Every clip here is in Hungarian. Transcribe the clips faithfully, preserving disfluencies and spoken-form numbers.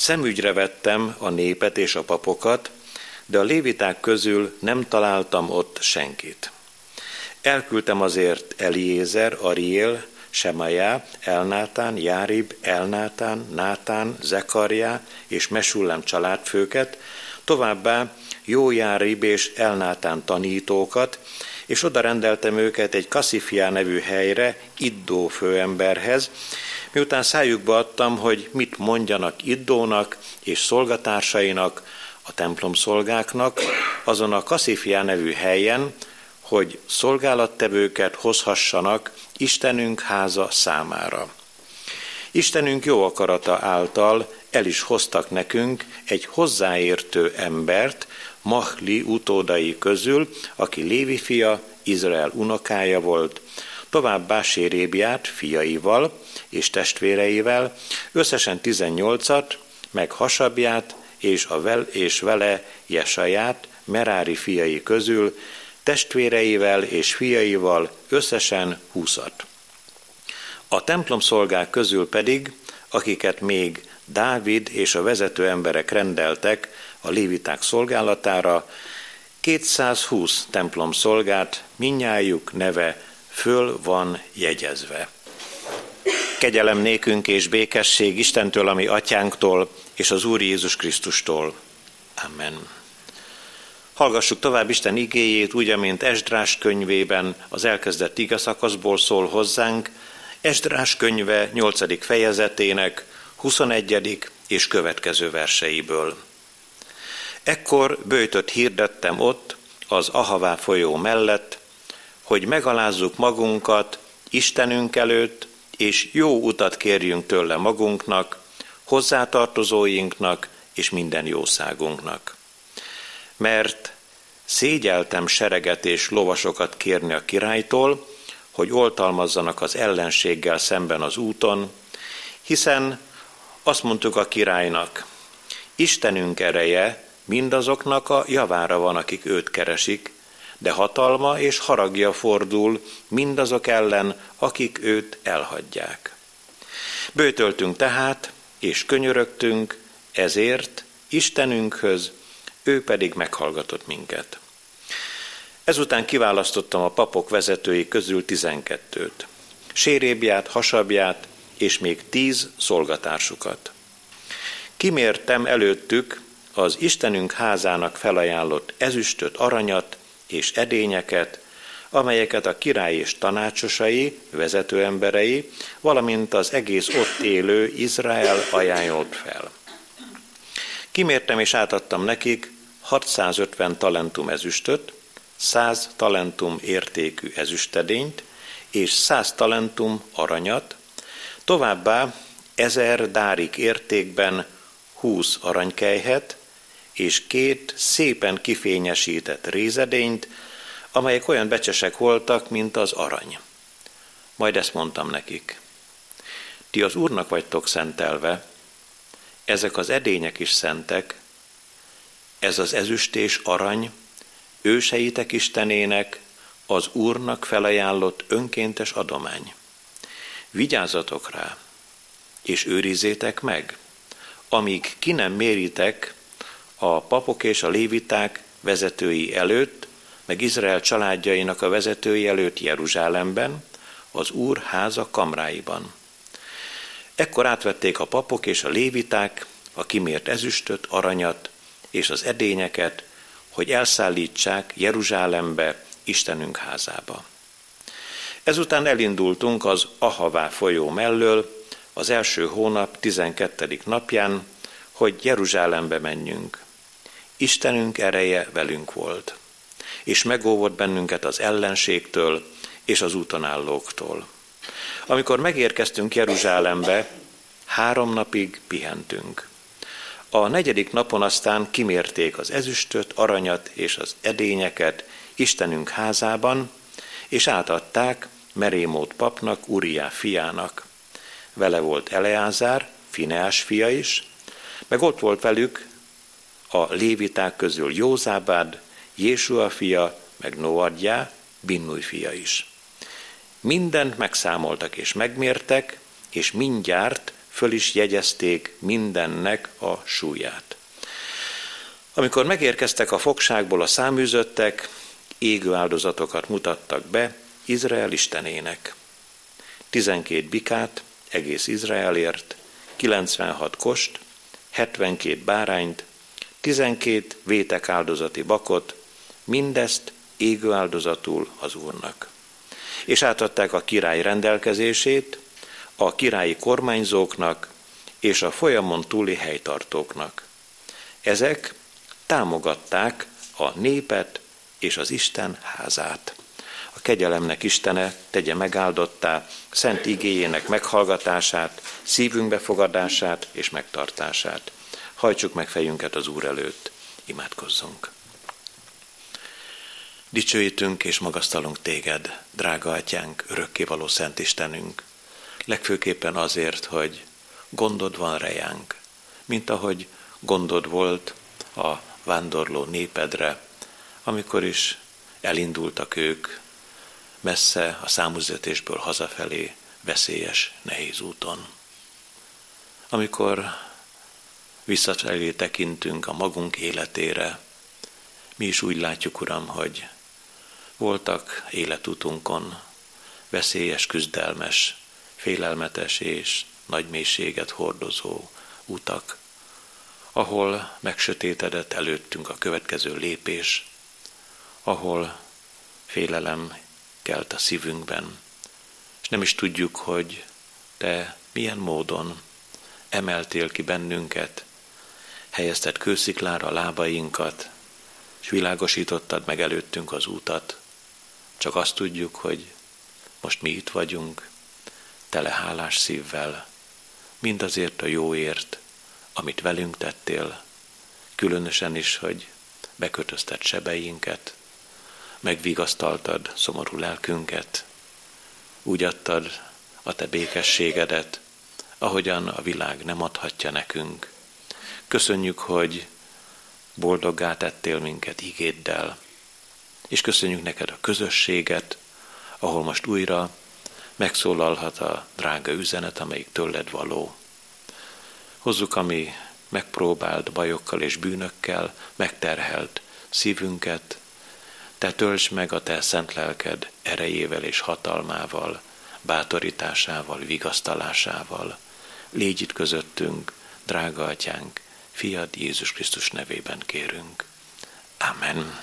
Szemügyre vettem a népet és a papokat, de a léviták közül nem találtam ott senkit. Elküldtem azért Eliézer, Ariel, Semajá, Elnátán, Járib, Elnátán, Nátán, Zekarjá és Mesullám családfőket, továbbá Jójárib és Elnátán tanítókat, és oda rendeltem őket egy Kaszifjá nevű helyre, Iddó főemberhez, miután szájukba adtam, hogy mit mondjanak Iddónak és szolgatársainak, a templom szolgáknak, azon a Kaszifjá nevű helyen, hogy szolgálattevőket hozhassanak Istenünk háza számára. Istenünk jó akarata által el is hoztak nekünk egy hozzáértő embert, Mahli utódai közül, aki Lévi fia, Izrael unokája volt, továbbá Sérébját fiaival és testvéreivel, összesen tizennyolcat, meg Hasabját és, a vel, és vele Jesaját, Merári fiai közül, testvéreivel és fiaival összesen húszat. A templom szolgák közül pedig, akiket még Dávid és a vezető emberek rendeltek a léviták szolgálatára, kétszázhúsz templom szolgát, mindnyájuk neve föl van jegyezve. Kegyelem nékünk és békesség Istentől, ami atyánktól, és az Úr Jézus Krisztustól. Amen. Hallgassuk tovább Isten igéjét, úgy, amint Esdrás könyvében az elkezdett igeszakaszból szól hozzánk, Esdrás könyve nyolcadik fejezetének huszonegyedik és következő verseiből. Ekkor böjtöt hirdettem ott, az Ahavá folyó mellett, hogy megalázzuk magunkat Istenünk előtt, és jó utat kérjünk tőle magunknak, hozzátartozóinknak és minden jószágunknak. Mert szégyeltem sereget és lovasokat kérni a királytól, hogy oltalmazzanak az ellenséggel szemben az úton, hiszen azt mondtuk a királynak, Istenünk ereje mindazoknak a javára van, akik őt keresik, de hatalma és haragja fordul mindazok ellen, akik őt elhagyják. Böjtöltünk tehát, és könyörögtünk, ezért Istenünkhöz, ő pedig meghallgatott minket. Ezután kiválasztottam a papok vezetői közül tizenkettőt, Sérébját, Hasabját és még tíz szolgatársukat. Kimértem előttük az Istenünk házának felajánlott ezüstöt, aranyat és edényeket, amelyeket a király és tanácsosai, vezetőemberei, valamint az egész ott élő Izrael ajánlott fel. Kimértem és átadtam nekik hatszázötven talentum ezüstöt, száz talentum értékű ezüstedényt és száz talentum aranyat, továbbá ezer dárik értékben húsz aranykelyhet és két szépen kifényesített rézedényt, amelyek olyan becsesek voltak, mint az arany. Majd ezt mondtam nekik. Ti az Úrnak vagytok szentelve, ezek az edények is szentek, ez az ezüst és arany, őseitek Istenének, az Úrnak felajánlott önkéntes adomány. Vigyázzatok rá, és őrizzétek meg, amíg ki nem méritek a papok és a léviták vezetői előtt, meg Izrael családjainak a vezetői előtt Jeruzsálemben, az Úr háza kamráiban. Ekkor átvették a papok és a léviták a kimért ezüstöt, aranyat és az edényeket, hogy elszállítsák Jeruzsálembe, Istenünk házába. Ezután elindultunk az Ahavá folyó mellől az első hónap tizenkettedik napján, hogy Jeruzsálembe menjünk. Istenünk ereje velünk volt, és megóvott bennünket az ellenségtől és az úton állóktól. Amikor megérkeztünk Jeruzsálembe, három napig pihentünk. A negyedik napon aztán kimérték az ezüstöt, aranyat és az edényeket Istenünk házában, és átadták Merémót papnak, Uriá fiának. Vele volt Eleázár, Fineás fia is, meg ott volt velük a léviták közül Józábád, Jésua fia, meg Noadjá, Binnúj fia is. Mindent megszámoltak és megmértek, és mindjárt föl is jegyezték mindennek a súlyát. Amikor megérkeztek a fogságból a száműzöttek, égő áldozatokat mutattak be Izrael istenének. tizenkét bikát egész Izraelért, kilencvenhat kost, hetvenkét bárányt, tizenkét vétek áldozati bakot, mindezt égő áldozatul az Úrnak. És átadták a király rendelkezését a királyi kormányzóknak és a folyamon túli helytartóknak. Ezek támogatták a népet és az Isten házát. A kegyelemnek Istene tegye megáldottá szent igéjének meghallgatását, szívünk befogadását és megtartását. Hajtsuk meg fejünket az Úr előtt, imádkozzunk. Dicsőítünk és magasztalunk téged, drága atyánk, örökkévaló szent Istenünk, legfőképpen azért, hogy gondod van rejánk, mint ahogy gondod volt a vándorló népedre, amikor is elindultak ők messze a száműzetésből hazafelé veszélyes, nehéz úton. Amikor visszafelé tekintünk a magunk életére, mi is úgy látjuk, Uram, hogy voltak életutunkon veszélyes, küzdelmes, félelmetes és nagy mélységet hordozó utak, ahol megsötétedett előttünk a következő lépés, ahol félelem kelt a szívünkben, és nem is tudjuk, hogy te milyen módon emeltél ki bennünket, helyezted kősziklára a lábainkat, és világosítottad meg előttünk az útat. Csak azt tudjuk, hogy most mi itt vagyunk, tele hálás szívvel, mindazért a jóért, amit velünk tettél, különösen is, hogy bekötözted sebeinket, megvigasztaltad szomorú lelkünket, úgy adtad a te békességedet, ahogyan a világ nem adhatja nekünk. Köszönjük, hogy boldoggá tettél minket igéddel, és köszönjük neked a közösséget, ahol most újra megszólalhat a drága üzenet, amelyik tőled való. Hozzuk a mi megpróbált bajokkal és bűnökkel megterhelt szívünket, te töltsd meg a te szent lelked erejével és hatalmával, bátorításával, vigasztalásával. Légy itt közöttünk, drága atyánk, fiad Jézus Krisztus nevében kérünk. Amen.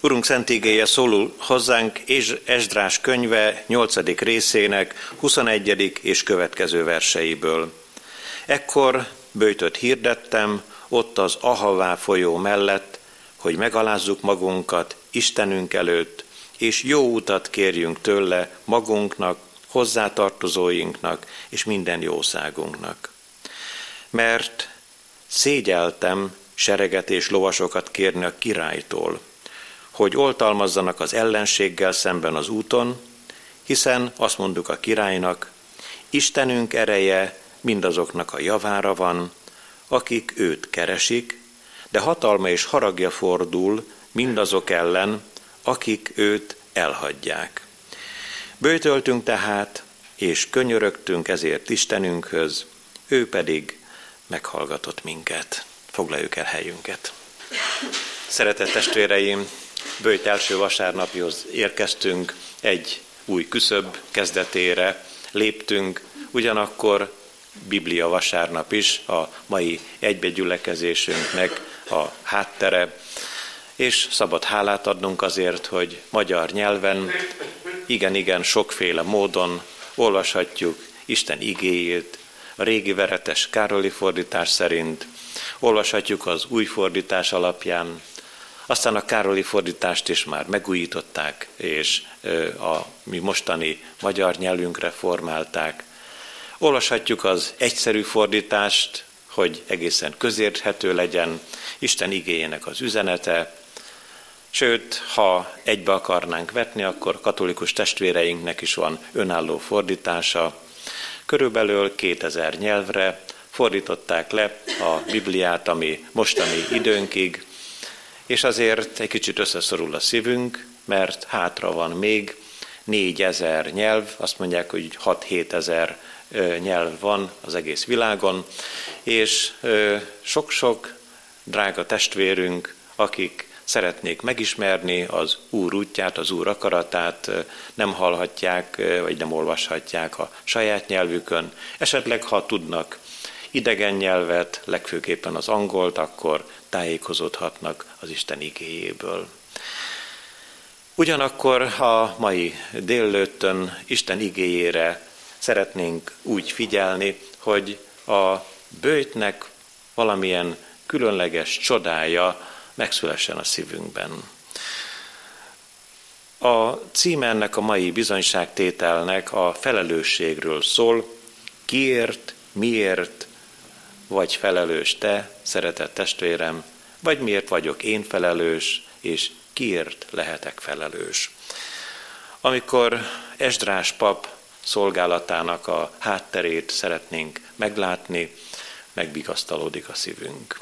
Urunk szent igéje szólul hozzánk Esdrás könyve nyolcadik részének huszonegyedik és következő verseiből. Ekkor böjtöt hirdettem ott az Ahavá folyó mellett, hogy megalázzuk magunkat Istenünk előtt, és jó utat kérjünk tőle magunknak, hozzátartozóinknak és minden jószágunknak. Mert szégyeltem sereget és lovasokat kérni a királytól, hogy oltalmazzanak az ellenséggel szemben az úton, hiszen azt mondjuk a királynak, Istenünk ereje mindazoknak a javára van, akik őt keresik, de hatalma és haragja fordul mindazok ellen, akik őt elhagyják. Böjtöltünk tehát, és könyörögtünk ezért Istenünkhöz, ő pedig meghallgatott minket. Foglaljuk el helyünket. Szeretett testvéreim, böjt első vasárnaphoz érkeztünk, egy új küszöb kezdetére léptünk, ugyanakkor Biblia vasárnap is a mai egybegyülekezésünknek a háttere, és szabad hálát adnunk azért, hogy magyar nyelven igen-igen sokféle módon olvashatjuk Isten igéjét, a régi veretes Károli fordítás szerint, olvashatjuk az új fordítás alapján, aztán a Károli fordítást is már megújították, és a mi mostani magyar nyelvünkre formálták. Olvashatjuk az egyszerű fordítást, hogy egészen közérthető legyen Isten igéjének az üzenete, sőt, ha egybe akarnánk vetni, akkor katolikus testvéreinknek is van önálló fordítása. Körülbelül kétezer nyelvre fordították le a Bibliát, ami mostani időnkig, és azért egy kicsit összeszorul a szívünk, mert hátra van még négyezer nyelv, azt mondják, hogy hat-hétezer nyelv van az egész világon, és sok-sok drága testvérünk, akik szeretnék megismerni az Úr útját, az Úr akaratát, nem hallhatják, vagy nem olvashatják a saját nyelvükön. Esetleg, ha tudnak idegen nyelvet, legfőképpen az angolt, akkor tájékozódhatnak az Isten igéjéből. Ugyanakkor a mai délelőttön Isten igéjére szeretnénk úgy figyelni, hogy a böjtnek valamilyen különleges csodája megszülessen a szívünkben. A címe ennek a mai bizonyságtételnek a felelősségről szól. Kiért, miért vagy felelős te, szeretett testvérem, vagy miért vagyok én felelős, és kiért lehetek felelős. Amikor Esdrás pap szolgálatának a hátterét szeretnénk meglátni, megbigasztalódik a szívünk.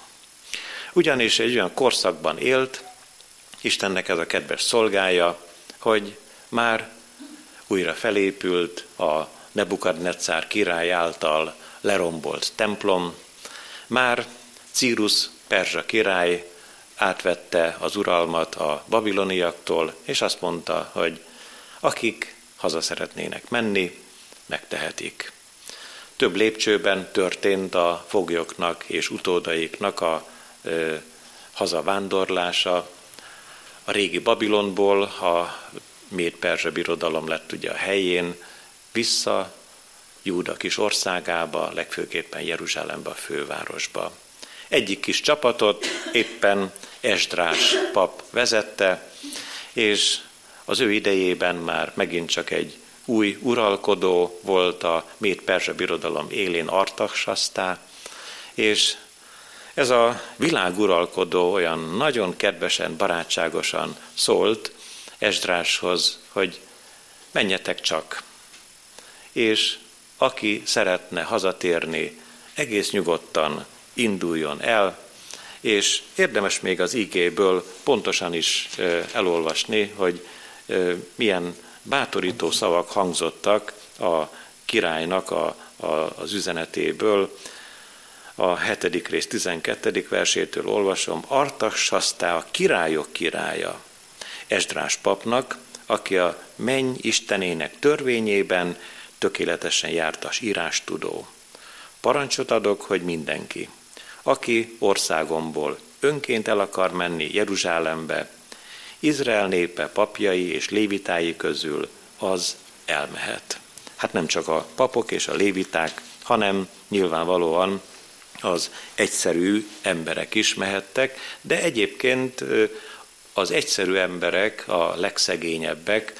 Ugyanis egy olyan korszakban élt Istennek ez a kedves szolgája, hogy már újra felépült a Nebukadneccar király által lerombolt templom, már Círus perzsa király átvette az uralmat a babiloniaktól, és azt mondta, hogy akik haza szeretnének menni, megtehetik. Több lépcsőben történt a foglyoknak és utódaiknak a ö, hazavándorlása. A régi Babilonból a méd-perzsa birodalom lett ugye a helyén, vissza Júda kis országába, legfőképpen Jeruzsálembe, a fővárosba. Egyik kis csapatot éppen Esdrás pap vezette, és az ő idejében már megint csak egy új uralkodó volt a méd-perzsa birodalom élén, Artaxerxész, és ez a világuralkodó olyan nagyon kedvesen, barátságosan szólt Esdráshoz, hogy menjetek csak, és aki szeretne hazatérni, egész nyugodtan induljon el, és érdemes még az igéből pontosan is elolvasni, hogy milyen bátorító szavak hangzottak a királynak a, a, az üzenetéből. A hetedik rész tizenkettedik versétől olvasom. Artaxerxész, a királyok királya, Esdrás papnak, aki a menny istenének törvényében tökéletesen jártas írástudó. Parancsot adok, hogy mindenki, aki országomból önként el akar menni Jeruzsálembe, Izrael népe papjai és lévitái közül, az elmehet. Hát nem csak a papok és a léviták, hanem nyilvánvalóan az egyszerű emberek is mehettek, de egyébként az egyszerű emberek, a legszegényebbek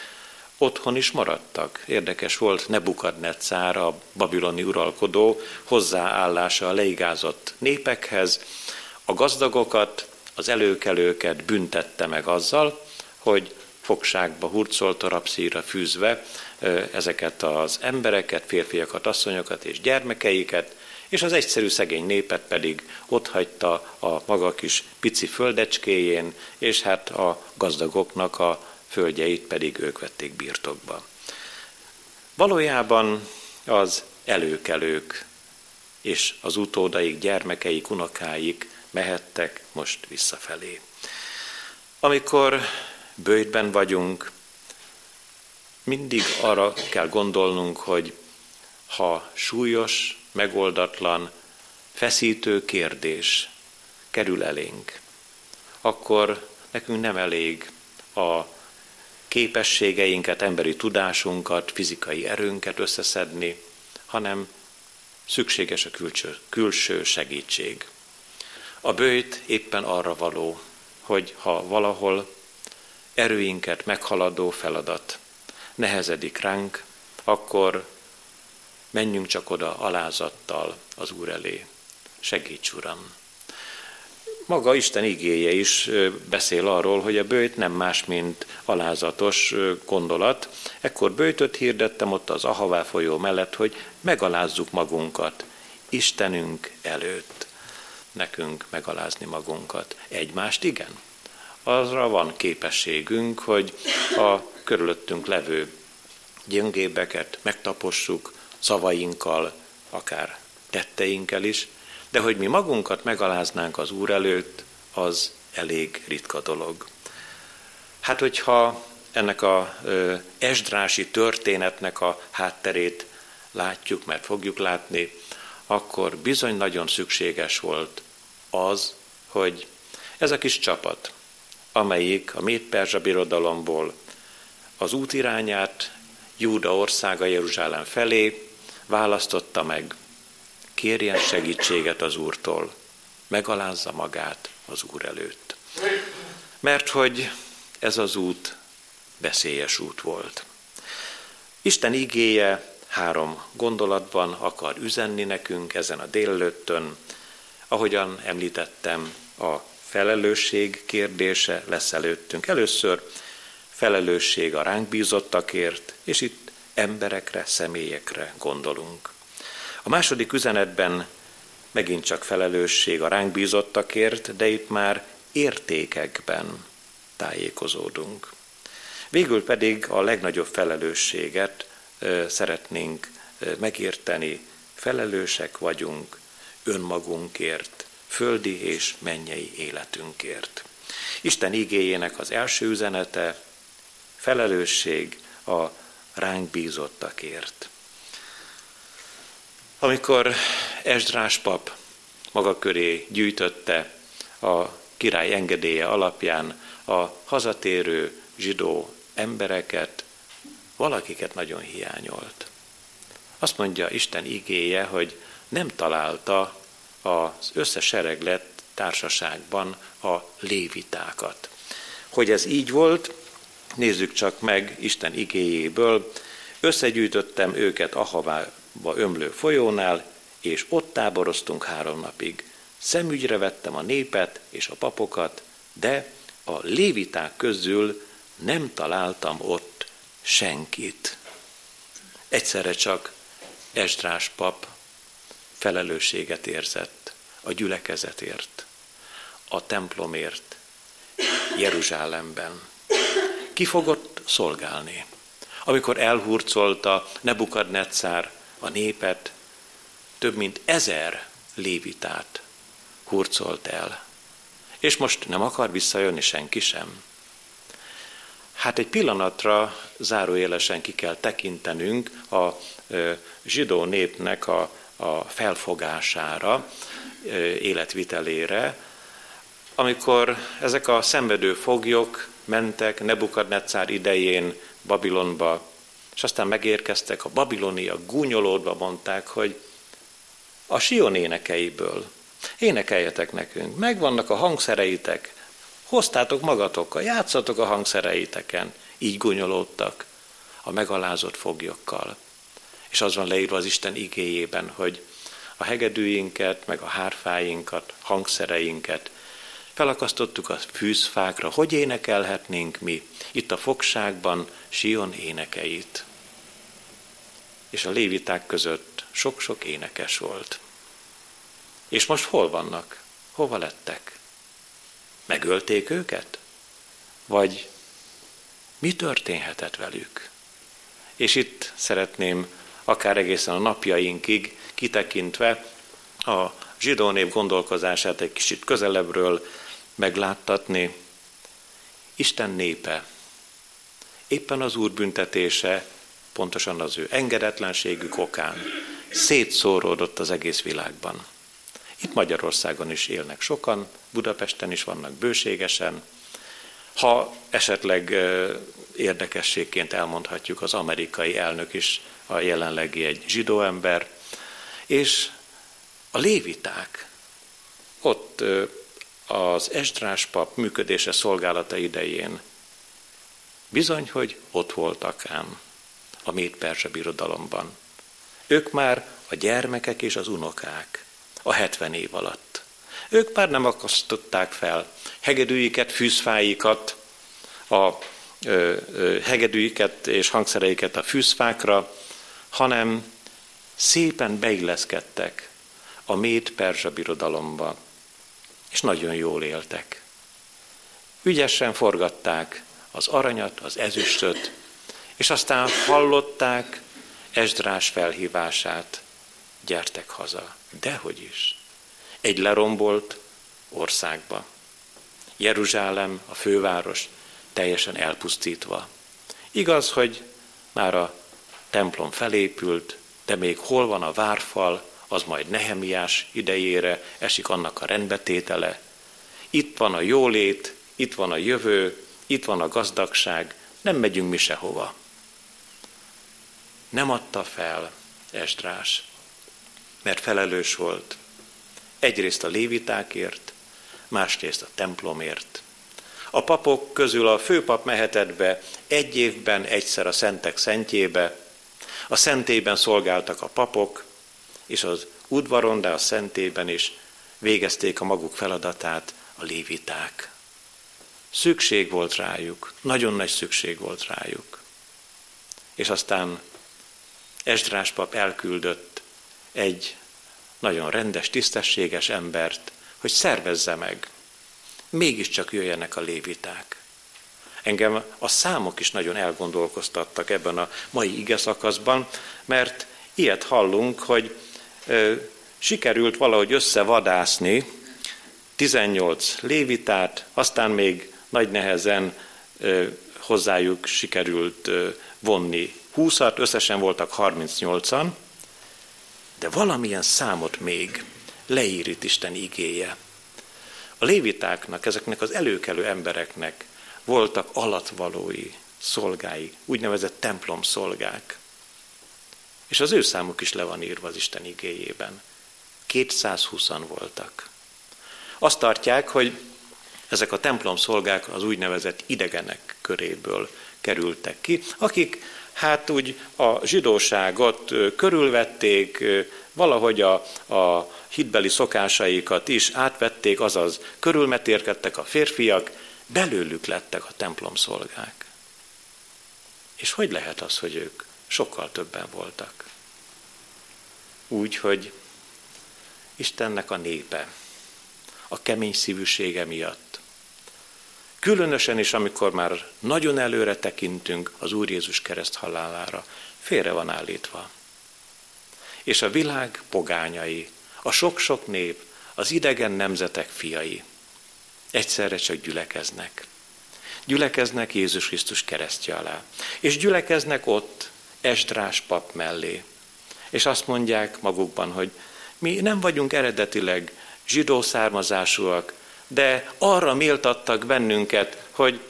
otthon is maradtak. Érdekes volt Nebukadneccar, a babiloni uralkodó hozzáállása a leigázott népekhez, a gazdagokat, az előkelőket büntette meg azzal, hogy fogságba hurcolta, rabszírra fűzve ezeket az embereket, férfiakat, asszonyokat és gyermekeiket, és az egyszerű szegény népet pedig otthagyta a maga kis pici földecskéjén, és hát a gazdagoknak a földjeit pedig ők vették birtokba. Valójában az előkelők és az utódaik, gyermekeik, unokáik mehettek most visszafelé. Amikor böjtben vagyunk, mindig arra kell gondolnunk, hogy ha súlyos, megoldatlan, feszítő kérdés kerül elénk, akkor nekünk nem elég a képességeinket, emberi tudásunkat, fizikai erőnket összeszedni, hanem szükséges a külső, külső segítség. A böjt éppen arra való, hogy ha valahol erőinket meghaladó feladat nehezedik ránk, akkor menjünk csak oda alázattal az Úr elé. Segíts, Uram! Maga Isten igéje is beszél arról, hogy a böjt nem más, mint alázatos gondolat. Ekkor böjtöt hirdettem ott az Ahavá folyó mellett, hogy megalázzuk magunkat Istenünk előtt. Nekünk megalázni magunkat. Egymást igen. Azra van képességünk, hogy a körülöttünk levő gyöngébeket megtapossuk, szavainkkal, akár tetteinkkel is, de hogy mi magunkat megaláznánk az Úr előtt, az elég ritka dolog. Hát, hogyha ennek az esdrási történetnek a hátterét látjuk, mert fogjuk látni, akkor bizony nagyon szükséges volt az, hogy ez a kis csapat, amelyik a méd-perzsa birodalomból az útirányát Júda országa Jeruzsálem felé választotta meg, kérjen segítséget az Úrtól, megalázza magát az Úr előtt. Mert hogy ez az út veszélyes út volt. Isten igéje három gondolatban akar üzenni nekünk ezen a délelőttön. Ahogyan említettem, a felelősség kérdése lesz előttünk. Először felelősség a ránk bízottakért, és itt emberekre, személyekre gondolunk. A második üzenetben megint csak felelősség a ránk bízottakért, de itt már értékekben tájékozódunk. Végül pedig a legnagyobb felelősséget szeretnénk megérteni, felelősek vagyunk önmagunkért, földi és mennyei életünkért. Isten igéjének az első üzenete, felelősség a ránk bízottakért. Amikor Esdrás pap maga köré gyűjtötte a király engedélye alapján a hazatérő zsidó embereket, valakiket nagyon hiányolt. Azt mondja Isten igéje, hogy nem találta az összesereglet társaságban a lévitákat. Hogy ez így volt, nézzük csak meg Isten igéjéből. Összegyűjtöttem őket Ahavába ömlő folyónál, és ott táboroztunk három napig. Szemügyre vettem a népet és a papokat, de a léviták közül nem találtam ott senkit. Egyszerre csak Esdrás pap felelősséget érzett a gyülekezetért, a templomért, Jeruzsálemben. Ki fogott szolgálni? Amikor elhurcolta Nebukadneccar a népet, több mint ezer lévitát hurcolt el. És most nem akar visszajönni senki sem. Hát egy pillanatra zárójelesen ki kell tekintenünk a zsidó népnek a, a felfogására, életvitelére, amikor ezek a szenvedő foglyok mentek Nebukadneccar idején Babilonba, és aztán megérkeztek a babiloniak, gúnyolódva mondták, hogy a Sion énekeiből énekeljetek nekünk, megvannak a hangszereitek, hoztátok magatokkal, játszatok a hangszereiteken. Így gúnyolódtak a megalázott foglyokkal. És az van leírva az Isten igéjében, hogy a hegedűinket, meg a hárfáinkat, hangszereinket felakasztottuk a fűzfákra. Hogy énekelhetnénk mi itt a fogságban Sion énekeit? És a léviták között sok-sok énekes volt. És most hol vannak? Hova lettek? Megölték őket? Vagy mi történhetett velük? És itt szeretném akár egészen a napjainkig kitekintve a zsidó nép gondolkozását egy kicsit közelebbről megláttatni. Isten népe, éppen az Úr büntetése, pontosan az ő engedetlenségük okán szétszóródott az egész világban. Itt Magyarországon is élnek sokan, Budapesten is vannak bőségesen. Ha esetleg érdekességként elmondhatjuk, az amerikai elnök is a jelenlegi egy zsidó ember, és a léviták ott az Esdrás pap működése szolgálata idején bizony, hogy ott voltak ám a méd-perzsa birodalomban. Ők már a gyermekek és az unokák a hetven év alatt. Ők már nem akasztották fel hegedűiket, fűzfáikat, a ö, ö, hegedűiket és hangszereiket a fűzfákra, hanem szépen beilleszkedtek a méd-perzsa birodalomba, és nagyon jól éltek. Ügyesen forgatták az aranyat, az ezüstöt, és aztán hallották Esdrás felhívását, gyertek haza. Dehogy is. Egy lerombolt országba. Jeruzsálem, a főváros teljesen elpusztítva. Igaz, hogy már a templom felépült, de még hol van a várfal, az majd Nehemiás idejére esik annak a rendbetétele. Itt van a jólét, itt van a jövő, itt van a gazdagság, nem megyünk mi sehova. Nem adta fel Esdrás, mert felelős volt. Egyrészt a lévitákért, másrészt a templomért. A papok közül a főpap mehetett be egy évben egyszer a szentek szentjébe. A szentélyben szolgáltak a papok, és az udvaron, de a szentélyben is végezték a maguk feladatát a léviták. Szükség volt rájuk, nagyon nagy szükség volt rájuk. És aztán Esdrás pap elküldött egy nagyon rendes, tisztességes embert, hogy szervezze meg. Mégiscsak jöjjenek a léviták. Engem a számok is nagyon elgondolkoztattak ebben a mai igeszakaszban, mert ilyet hallunk, hogy ö, sikerült valahogy összevadászni tizennyolc lévitát, aztán még nagy nehezen ö, hozzájuk sikerült ö, vonni húszat, összesen voltak harmincnyolcan, de valamilyen számot még leír itt Isten igéje. A lévitáknak, ezeknek az előkelő embereknek voltak alatvalói, szolgái, úgynevezett templomszolgák. És az ő számuk is le van írva az Isten igéjében. kétszázhúszan voltak. Azt tartják, hogy ezek a templomszolgák az úgynevezett idegenek köréből kerültek ki, akik hát úgy a zsidóságot körülvették, valahogy a, a hitbeli szokásaikat is átvették, azaz körülmetérkedtek a férfiak, belőlük lettek a templomszolgák. És hogy lehet az, hogy ők sokkal többen voltak? Úgy, hogy Istennek a népe, a kemény szívűsége miatt. Különösen is, amikor már nagyon előre tekintünk az Úr Jézus kereszt halálára, félre van állítva. És a világ pogányai, a sok-sok nép, az idegen nemzetek fiai egyszerre csak gyülekeznek. Gyülekeznek Jézus Krisztus keresztje alá. És gyülekeznek ott, Esdrás pap mellé. És azt mondják magukban, hogy mi nem vagyunk eredetileg zsidó származásúak, de arra méltattak bennünket, hogy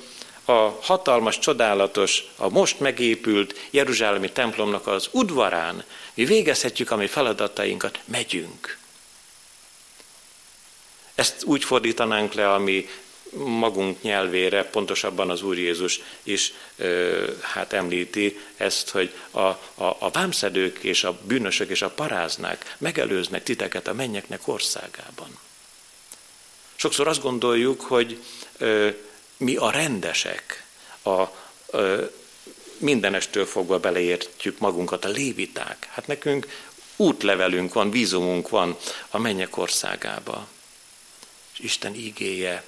a hatalmas, csodálatos, a most megépült jeruzsálemi templomnak az udvarán mi végezhetjük a mi feladatainkat, megyünk. Ezt úgy fordítanánk le, ami magunk nyelvére, pontosabban az Úr Jézus is ö, hát említi ezt, hogy a, a, a vámszedők és a bűnösök és a paráznák megelőznek titeket a mennyeknek országában. Sokszor azt gondoljuk, hogy ö, mi a rendesek, a, ö, mindenestől fogva beleértjük magunkat, a léviták. Hát nekünk útlevelünk van, vízumunk van a mennyek országába. És Isten ígéje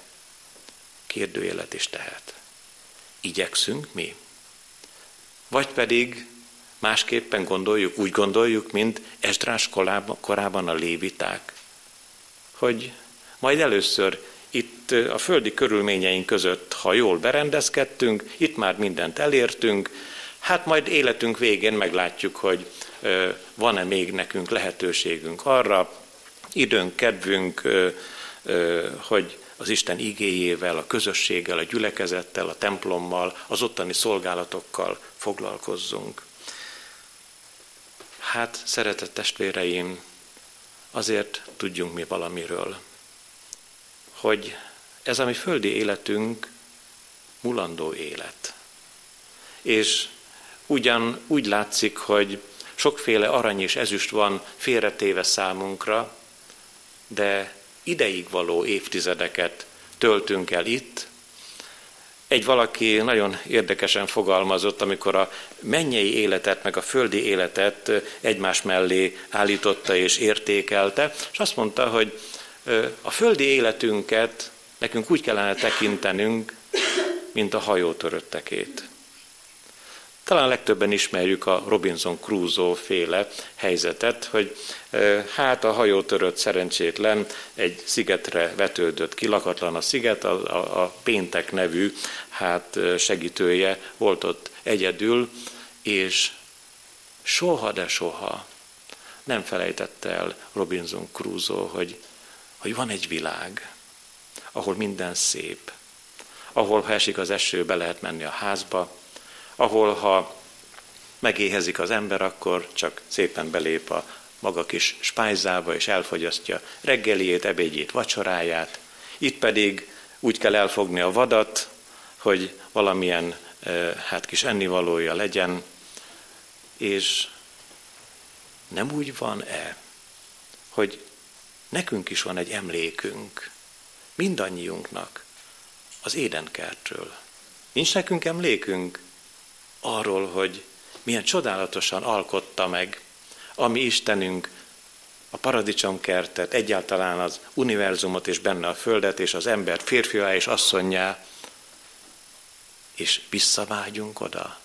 kérdőjelet is tehet. Igyekszünk mi? Vagy pedig másképpen gondoljuk, úgy gondoljuk, mint Esdrás korában a léviták, hogy majd először itt a földi körülményeink között, ha jól berendezkedtünk, itt már mindent elértünk, hát majd életünk végén meglátjuk, hogy van-e még nekünk lehetőségünk arra, időnk, kedvünk, hogy az Isten igéjével, a közösséggel, a gyülekezettel, a templommal, az ottani szolgálatokkal foglalkozzunk. Hát, szeretett testvéreim, azért tudjunk mi valamiről, hogy ez a mi földi életünk mulandó élet. És ugyan úgy látszik, hogy sokféle arany és ezüst van félretéve számunkra, de ideig való évtizedeket töltünk el itt. Egy valaki nagyon érdekesen fogalmazott, amikor a mennyei életet meg a földi életet egymás mellé állította és értékelte, és azt mondta, hogy a földi életünket nekünk úgy kellene tekintenünk, mint a hajótöröttekét. Talán legtöbben ismerjük a Robinson Crusoe féle helyzetet, hogy hát a hajó törött szerencsétlen, egy szigetre vetődött ki, lakatlan a sziget, a, a, a Péntek nevű hát segítője volt ott egyedül, és soha, de soha nem felejtette el Robinson Crusoe, hogy, hogy van egy világ, ahol minden szép, ahol ha esik az eső, be lehet menni a házba, ahol ha megéhezik az ember, akkor csak szépen belép a maga kis spájzába, és elfogyasztja reggeliét, ebédjét, vacsoráját. Itt pedig úgy kell elfogni a vadat, hogy valamilyen hát kis ennivalója legyen, és nem úgy van-e, hogy nekünk is van egy emlékünk, mindannyiunknak, az édenkertről. Nincs nekünk emlékünk arról, hogy milyen csodálatosan alkotta meg a mi Istenünk a paradicsomkertet, egyáltalán az univerzumot és benne a Földet, és az embert férfiá és asszonnyá, és visszavágyunk oda.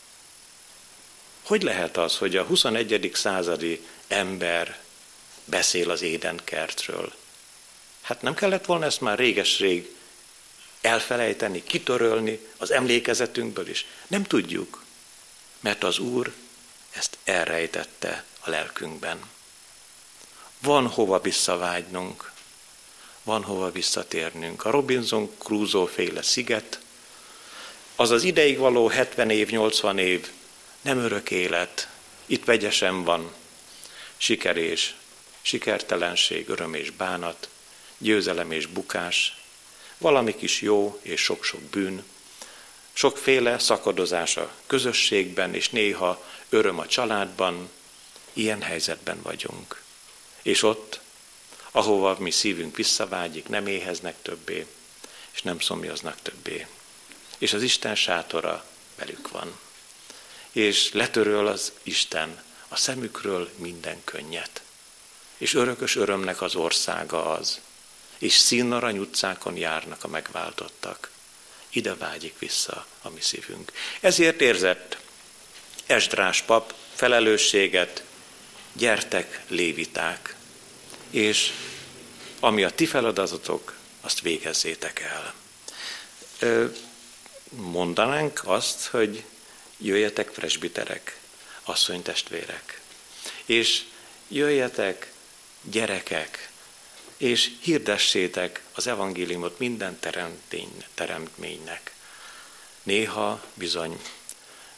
Hogy lehet az, hogy a huszonegyedik századi ember beszél az édenkertről? Hát nem kellett volna ezt már réges-rég elfelejteni, kitörölni az emlékezetünkből is? Nem tudjuk, mert az Úr ezt elrejtette a lelkünkben. Van hova visszavágynunk, van hova visszatérnünk. A Robinson Crusoe féle sziget, az az ideig való hetven év, nyolcvan év, nem örök élet, itt vegyesen van. Siker és sikertelenség, öröm és bánat, győzelem és bukás, valami kis jó és sok-sok bűn, sokféle szakadozás a közösségben, és néha öröm a családban, ilyen helyzetben vagyunk. És ott, ahova mi szívünk visszavágyik, nem éheznek többé, és nem szomjaznak többé. És az Isten sátora velük van. És letöröl az Isten a szemükről minden könnyet. És örökös örömnek az országa az, és színarany utcákon járnak a megváltottak. Ide vágyik vissza a mi szívünk. Ezért érzett Esdrás pap felelősséget, gyertek, léviták, és ami a ti feladatotok, azt végezzétek el. Mondanánk azt, hogy jöjjetek presbiterek, asszonytestvérek, és jöjjetek gyerekek, és hirdessétek az evangéliumot minden teremtménynek. Néha bizony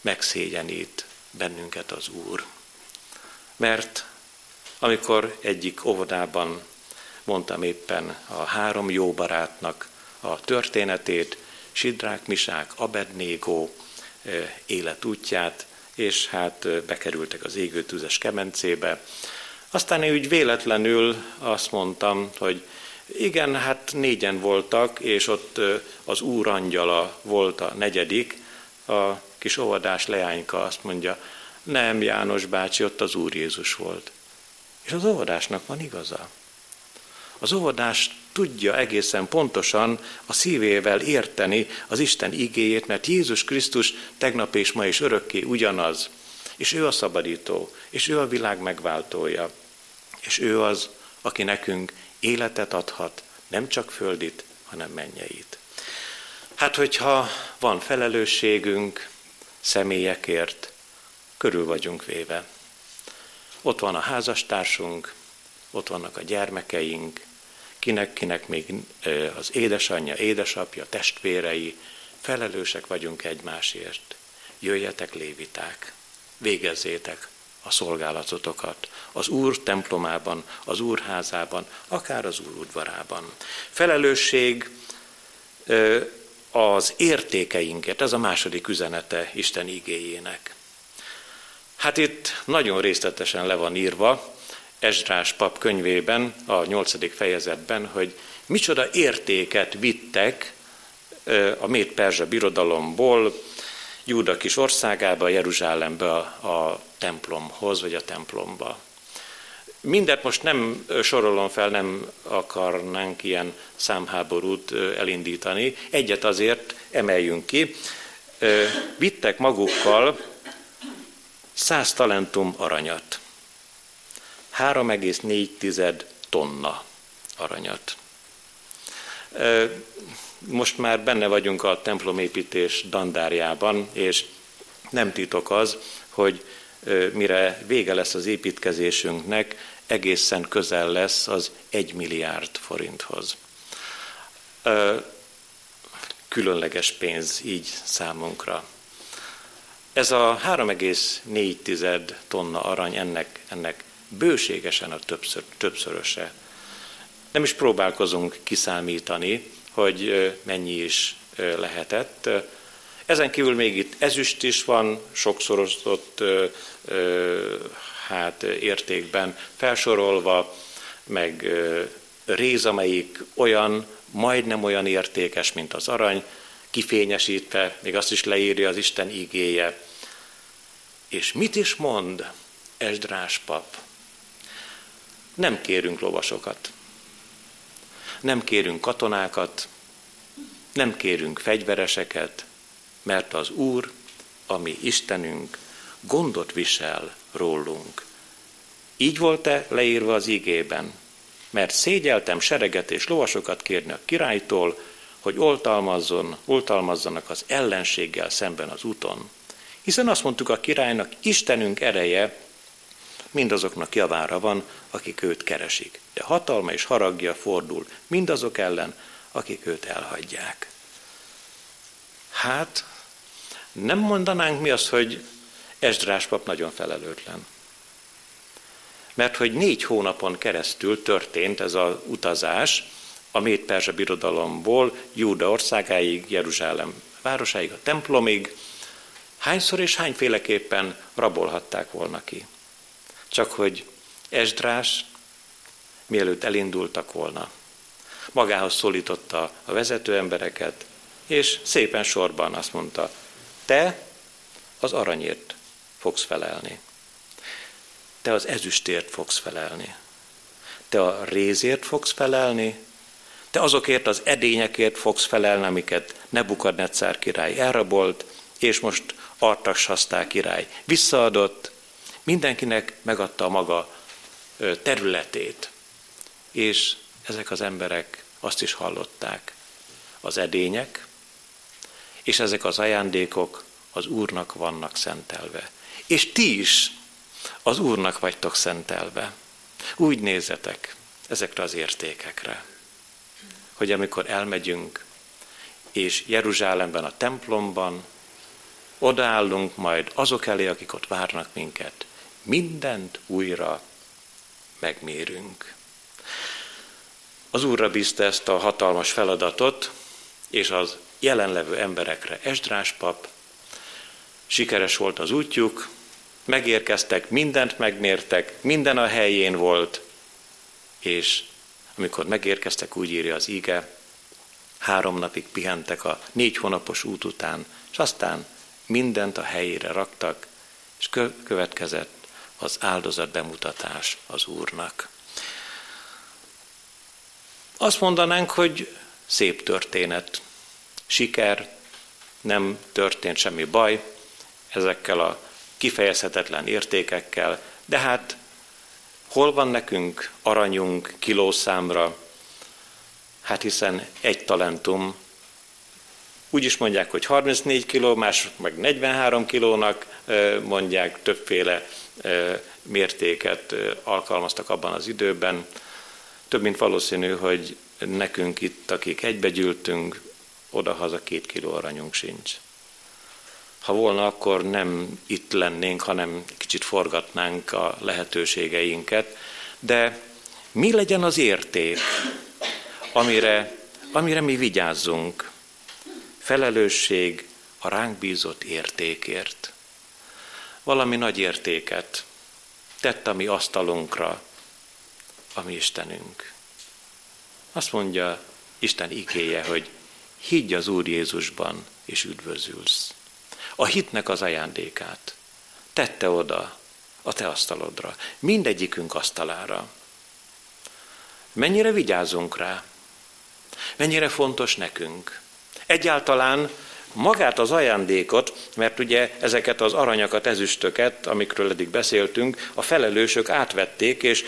megszégyenít bennünket az Úr. Mert amikor egyik óvodában mondtam éppen a három jó barátnak a történetét, Sidrák, Misák, Abednégó életútját, és hát bekerültek az égőtűzes kemencébe. Aztán én úgy véletlenül azt mondtam, hogy igen, hát négyen voltak, és ott az Úr angyala volt a negyedik, a kis óvodás leányka azt mondja, nem, János bácsi, ott az Úr Jézus volt. És az óvodásnak van igaza. Az óvodás tudja egészen pontosan a szívével érteni az Isten igéjét, mert Jézus Krisztus tegnap és ma is örökké ugyanaz. És ő a szabadító, és ő a világ megváltója, és ő az, aki nekünk életet adhat, nem csak földit, hanem mennyeit. Hát, hogyha van felelősségünk személyekért, körül vagyunk véve. Ott van a házastársunk, ott vannak a gyermekeink, kinek-kinek még az édesanyja, édesapja, testvérei, felelősek vagyunk egymásért. Jöjjetek, léviták! Végezzétek a szolgálatotokat az Úr templomában, az Úr házában, akár az Úr udvarában. Felelősség az értékeinkért, ez a második üzenete Isten igéjének. Hát itt nagyon részletesen le van írva Esdrás pap könyvében, a nyolcadik fejezetben, hogy micsoda értéket vittek a méd-perzsa birodalomból, Júda kis országába, Jeruzsálembe, a templomhoz, vagy a templomba. Mindet most nem sorolom fel, nem akarnánk ilyen számháborút elindítani. Egyet azért emeljünk ki. Vittek magukkal száz talentum aranyat, három egész négy tized tonna aranyat. Most már benne vagyunk a templomépítés dandárjában, és nem titok az, hogy mire vége lesz az építkezésünknek, egészen közel lesz az egy milliárd forinthoz. Különleges pénz így számunkra. Ez a három egész négy tized tonna arany ennek, ennek bőségesen a többször, többszöröse. Nem is próbálkozunk kiszámítani, hogy mennyi is lehetett. Ezen kívül még itt ezüst is van, sokszorozott hát, értékben felsorolva, meg réz, amelyik olyan, majdnem olyan értékes, mint az arany, kifényesítve, még azt is leírja az Isten igéje. És mit is mond Esdrás pap? Nem kérünk lovasokat, nem kérünk katonákat, nem kérünk fegyvereseket, mert az Úr, a mi Istenünk, gondot visel rólunk. Így volt-e leírva az igében? Mert szégyeltem sereget és lovasokat kérni a királytól, hogy oltalmazzon, oltalmazzanak az ellenséggel szemben az úton. Hiszen azt mondtuk a királynak, Istenünk ereje mindazoknak javára van, akik őt keresik. De hatalma és haragja fordul mindazok ellen, akik őt elhagyják. Hát, nem mondanánk mi azt, hogy Esdrás pap nagyon felelőtlen. Mert hogy négy hónapon keresztül történt ez az utazás a Méd-perzsa birodalomból Júda országáig, Jeruzsálem városáig, a templomig. Hányszor és hányféleképpen rabolhatták volna ki. Csak hogy Esdrás, mielőtt elindultak volna, magához szólította a vezető embereket, és szépen sorban azt mondta, te az aranyért fogsz felelni. Te az ezüstért fogsz felelni. Te a rézért fogsz felelni. Te azokért az edényekért fogsz felelni, amiket Nebukadneccar király elrabolt, és most Artaxerxész király visszaadott. Mindenkinek megadta a maga területét. És ezek az emberek azt is hallották. Az edények, és ezek az ajándékok az Úrnak vannak szentelve. És ti is az Úrnak vagytok szentelve. Úgy nézzetek ezekre az értékekre, hogy amikor elmegyünk, és Jeruzsálemben, a templomban, odaállunk majd azok elé, akik ott várnak minket, mindent újra megmérünk. Az Úrra bízta ezt a hatalmas feladatot, és az jelenlevő emberekre Esdrás pap, sikeres volt az útjuk, megérkeztek, mindent megmértek, minden a helyén volt, és amikor megérkeztek, úgy írja az ige, három napig pihentek a négy hónapos út után, és aztán mindent a helyére raktak, és következett az áldozat bemutatás az Úrnak. Azt mondanánk, hogy szép történet, siker, nem történt semmi baj ezekkel a kifejezhetetlen értékekkel, de hát hol van nekünk aranyunk kilószámra? Hát hiszen egy talentum, úgy is mondják, hogy harmincnégy kiló, mások meg negyvenhárom kilónak mondják, többféle mértéket alkalmaztak abban az időben. Több mint valószínű, hogy nekünk itt, akik egybegyűltünk, odahaza két kiló aranyunk sincs. Ha volna, akkor nem itt lennénk, hanem kicsit forgatnánk a lehetőségeinket, de mi legyen az érték, amire, amire mi vigyázzunk? Felelősség a ránk bízott értékért. Valami nagy értéket tett a mi asztalunkra a mi Istenünk. Azt mondja Isten igéje, hogy higgy az Úr Jézusban, és üdvözülsz. A hitnek az ajándékát tette oda a te asztalodra, mindegyikünk asztalára. Mennyire vigyázunk rá? Mennyire fontos nekünk? Egyáltalán magát az ajándékot, mert ugye ezeket az aranyakat, ezüstöket, amikről eddig beszéltünk, a felelősök átvették, és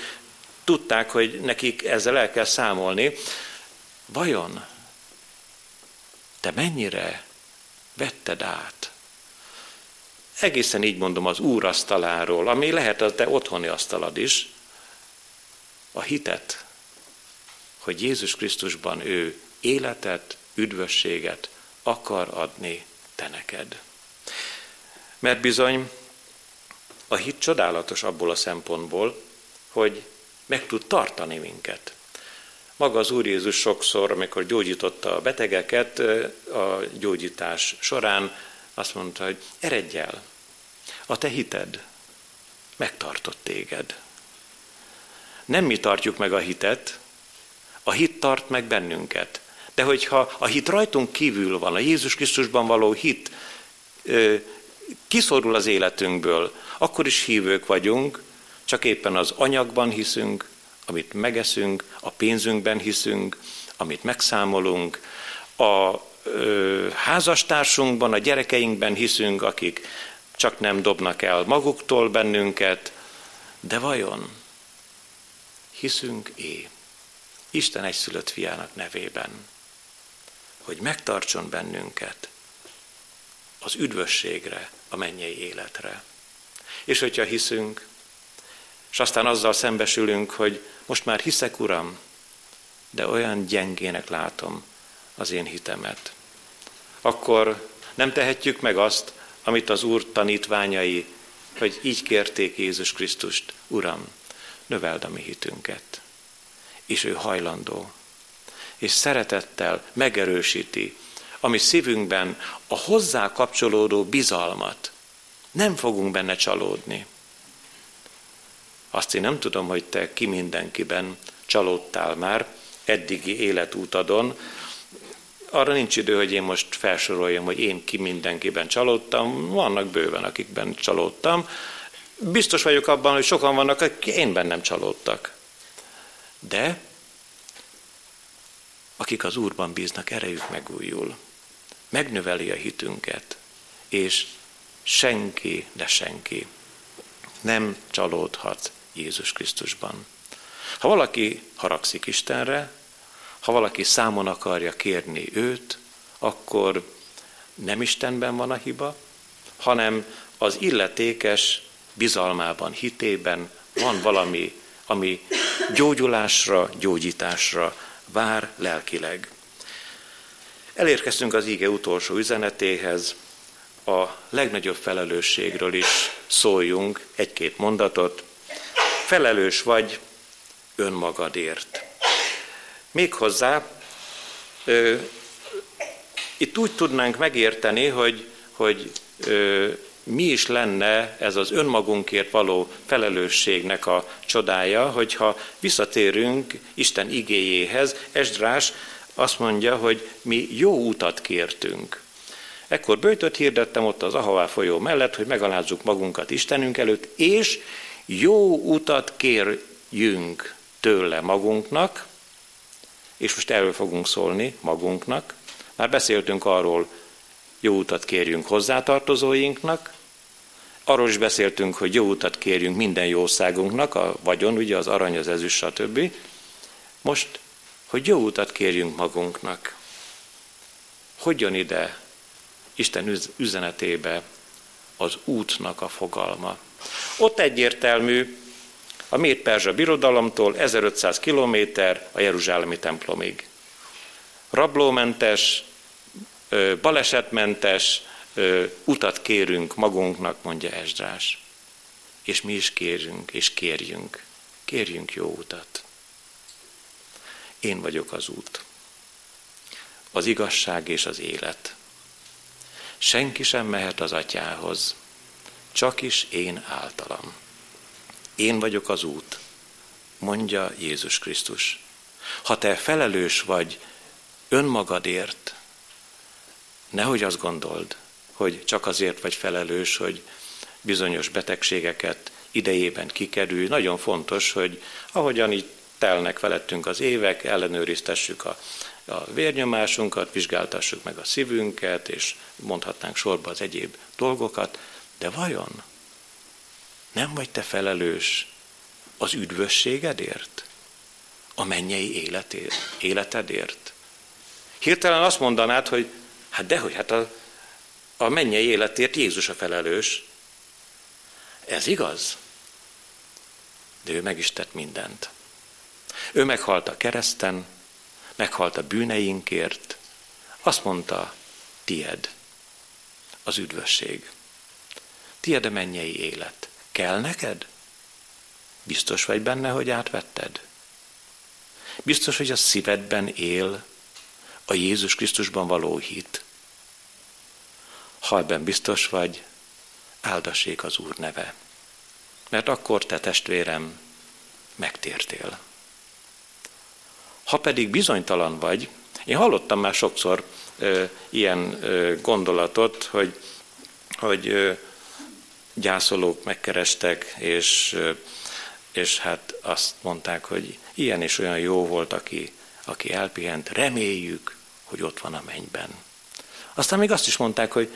tudták, hogy nekik ezzel el kell számolni. Vajon te mennyire vetted át? Egészen így mondom az úrasztaláról, ami lehet a te otthoni asztalad is, a hitet, hogy Jézus Krisztusban ő életet, üdvösséget akar adni te neked. Mert bizony a hit csodálatos abból a szempontból, hogy meg tud tartani minket. Maga az Úr Jézus sokszor, amikor gyógyította a betegeket a gyógyítás során, azt mondta, hogy eredj el, a te hited megtartott téged. Nem mi tartjuk meg a hitet, a hit tart meg bennünket. De hogyha a hit rajtunk kívül van, a Jézus Krisztusban való hit kiszorul az életünkből, akkor is hívők vagyunk, csak éppen az anyagban hiszünk, amit megeszünk, a pénzünkben hiszünk, amit megszámolunk, a ö, házastársunkban, a gyerekeinkben hiszünk, akik csak nem dobnak el maguktól bennünket, de vajon hiszünk-é Isten egyszülött fiának nevében, hogy megtartson bennünket az üdvösségre, a mennyei életre. És hogyha hiszünk, és aztán azzal szembesülünk, hogy most már hiszek, Uram, de olyan gyengének látom az én hitemet. Akkor nem tehetjük meg azt, amit az Úr tanítványai, hogy így kérték Jézus Krisztust, Uram, növeld a mi hitünket. És ő hajlandó, és szeretettel megerősíti, ami szívünkben a hozzá kapcsolódó bizalmat. Nem fogunk benne csalódni. Azt én nem tudom, hogy te ki mindenkiben csalódtál már eddigi életútadon. Arra nincs idő, hogy én most felsoroljam, hogy én ki mindenkiben csalódtam. Vannak bőven, akikben csalódtam. Biztos vagyok abban, hogy sokan vannak, akik én bennem csalódtak. De akik az Úrban bíznak, erejük megújul. Megnöveli a hitünket, és senki, de senki nem csalódhat Jézus Krisztusban. Ha valaki haragszik Istenre, ha valaki számon akarja kérni őt, akkor nem Istenben van a hiba, hanem az illetékes bizalmában, hitében van valami, ami gyógyulásra, gyógyításra vár lelkileg. Elérkeztünk az íge utolsó üzenetéhez, a legnagyobb felelősségről is szóljunk egy-két mondatot. Felelős vagy önmagadért. Méghozzá ö, itt úgy tudnánk megérteni, hogy, hogy ö, mi is lenne ez az önmagunkért való felelősségnek a csodája, hogyha visszatérünk Isten igéjéhez. Esdrás azt mondja, hogy mi jó utat kértünk. Ekkor böjtöt hirdettem ott az Ahavá folyó mellett, hogy megalázzuk magunkat Istenünk előtt, és jó utat kérjünk tőle magunknak, és most erről fogunk szólni, magunknak. Már beszéltünk arról, jó utat kérjünk hozzátartozóinknak, arról is beszéltünk, hogy jó utat kérjünk minden jószágunknak, a vagyon, ugye az arany, az ezüst, stb. Most, hogy jó utat kérjünk magunknak. Hogyan ide Isten üzenetébe az útnak a fogalma? Ott egyértelmű a méd-perzsa birodalomtól ezerötszáz kilométer a jeruzsálemi templomig. Rablómentes, balesetmentes utat kérünk magunknak, mondja Esdrás. És mi is kérünk, és kérjünk. Kérjünk jó utat. Én vagyok az út. Az igazság és az élet. Senki sem mehet az atyához, csak is én általam. Én vagyok az út, mondja Jézus Krisztus. Ha te felelős vagy önmagadért, nehogy azt gondold, hogy csak azért vagy felelős, hogy bizonyos betegségeket idejében kikerülj. Nagyon fontos, hogy ahogyan itt telnek felettünk az évek, ellenőriztessük a a vérnyomásunkat, vizsgáltassuk meg a szívünket, és mondhatnánk sorba az egyéb dolgokat, de vajon nem vagy te felelős az üdvösségedért? A mennyei életért, életedért? Hirtelen azt mondanád, hogy hát dehogy, hát a, a mennyei életért Jézus a felelős. Ez igaz, de ő meg is tett mindent. Ő meghalt a kereszten, meghalt a bűneinkért, azt mondta, tied az üdvösség. Tied a mennyei élet. Kell neked? Biztos vagy benne, hogy átvetted? Biztos, hogy a szívedben él a Jézus Krisztusban való hit? Ha ebben biztos vagy, áldassék az Úr neve, mert akkor te, testvérem, megtértél. Ha pedig bizonytalan vagy, én hallottam már sokszor ö, ilyen ö, gondolatot, hogy, hogy ö, gyászolók megkerestek, és, ö, és hát azt mondták, hogy ilyen és olyan jó volt, aki, aki elpihent, reméljük, hogy ott van a mennyben. Aztán még azt is mondták, hogy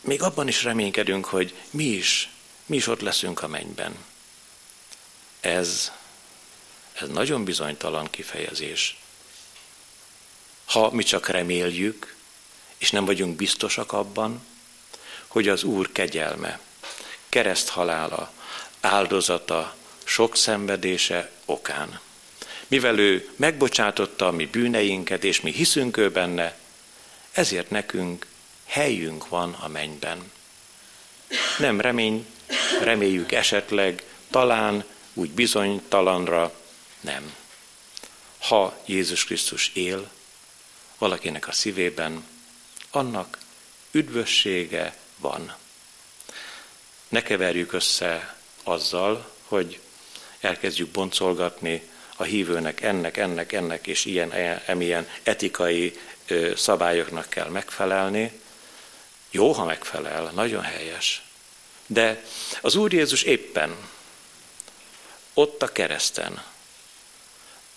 még abban is reménykedünk, hogy mi is, mi is ott leszünk a mennyben. Ez... Ez nagyon bizonytalan kifejezés. Ha mi csak reméljük, és nem vagyunk biztosak abban, hogy az Úr kegyelme, kereszthalála, áldozata, sok szenvedése okán, mivel ő megbocsátotta a mi bűneinket, és mi hiszünk ő benne, ezért nekünk helyünk van a mennyben. Nem remény, reméljük esetleg, talán, úgy bizonytalanra, nem. Ha Jézus Krisztus él valakinek a szívében, annak üdvössége van. Ne keverjük össze azzal, hogy elkezdjük boncolgatni a hívőnek ennek, ennek, ennek és ilyen, emilyen etikai szabályoknak kell megfelelni. Jó, ha megfelel, nagyon helyes. De az Úr Jézus éppen ott a kereszten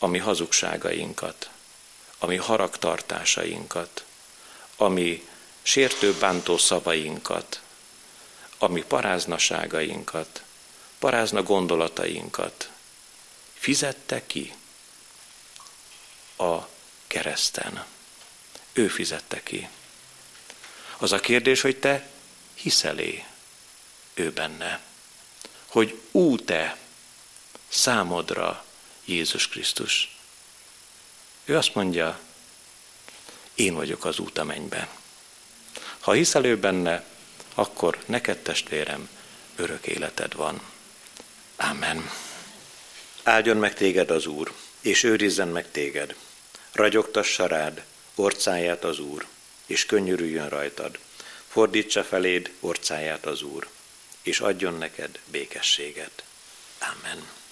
a mi hazugságainkat, a mi haragtartásainkat, a mi sértő-bántó szavainkat, a mi paráznaságainkat, parázna gondolatainkat fizette ki a kereszten. Ő fizette ki. Az a kérdés, hogy te hiszel-e ő benne, hogy ú-e számodra Jézus Krisztus. Ő azt mondja, én vagyok az út a mennybe. Ha hiszel ő benne, akkor neked, testvérem, örök életed van. Amen. Áldjon meg téged az Úr, és őrizzen meg téged. Ragyogtassa rád orcáját az Úr, és könyörüljön rajtad. Fordítsa feléd orcáját az Úr, és adjon neked békességet. Amen.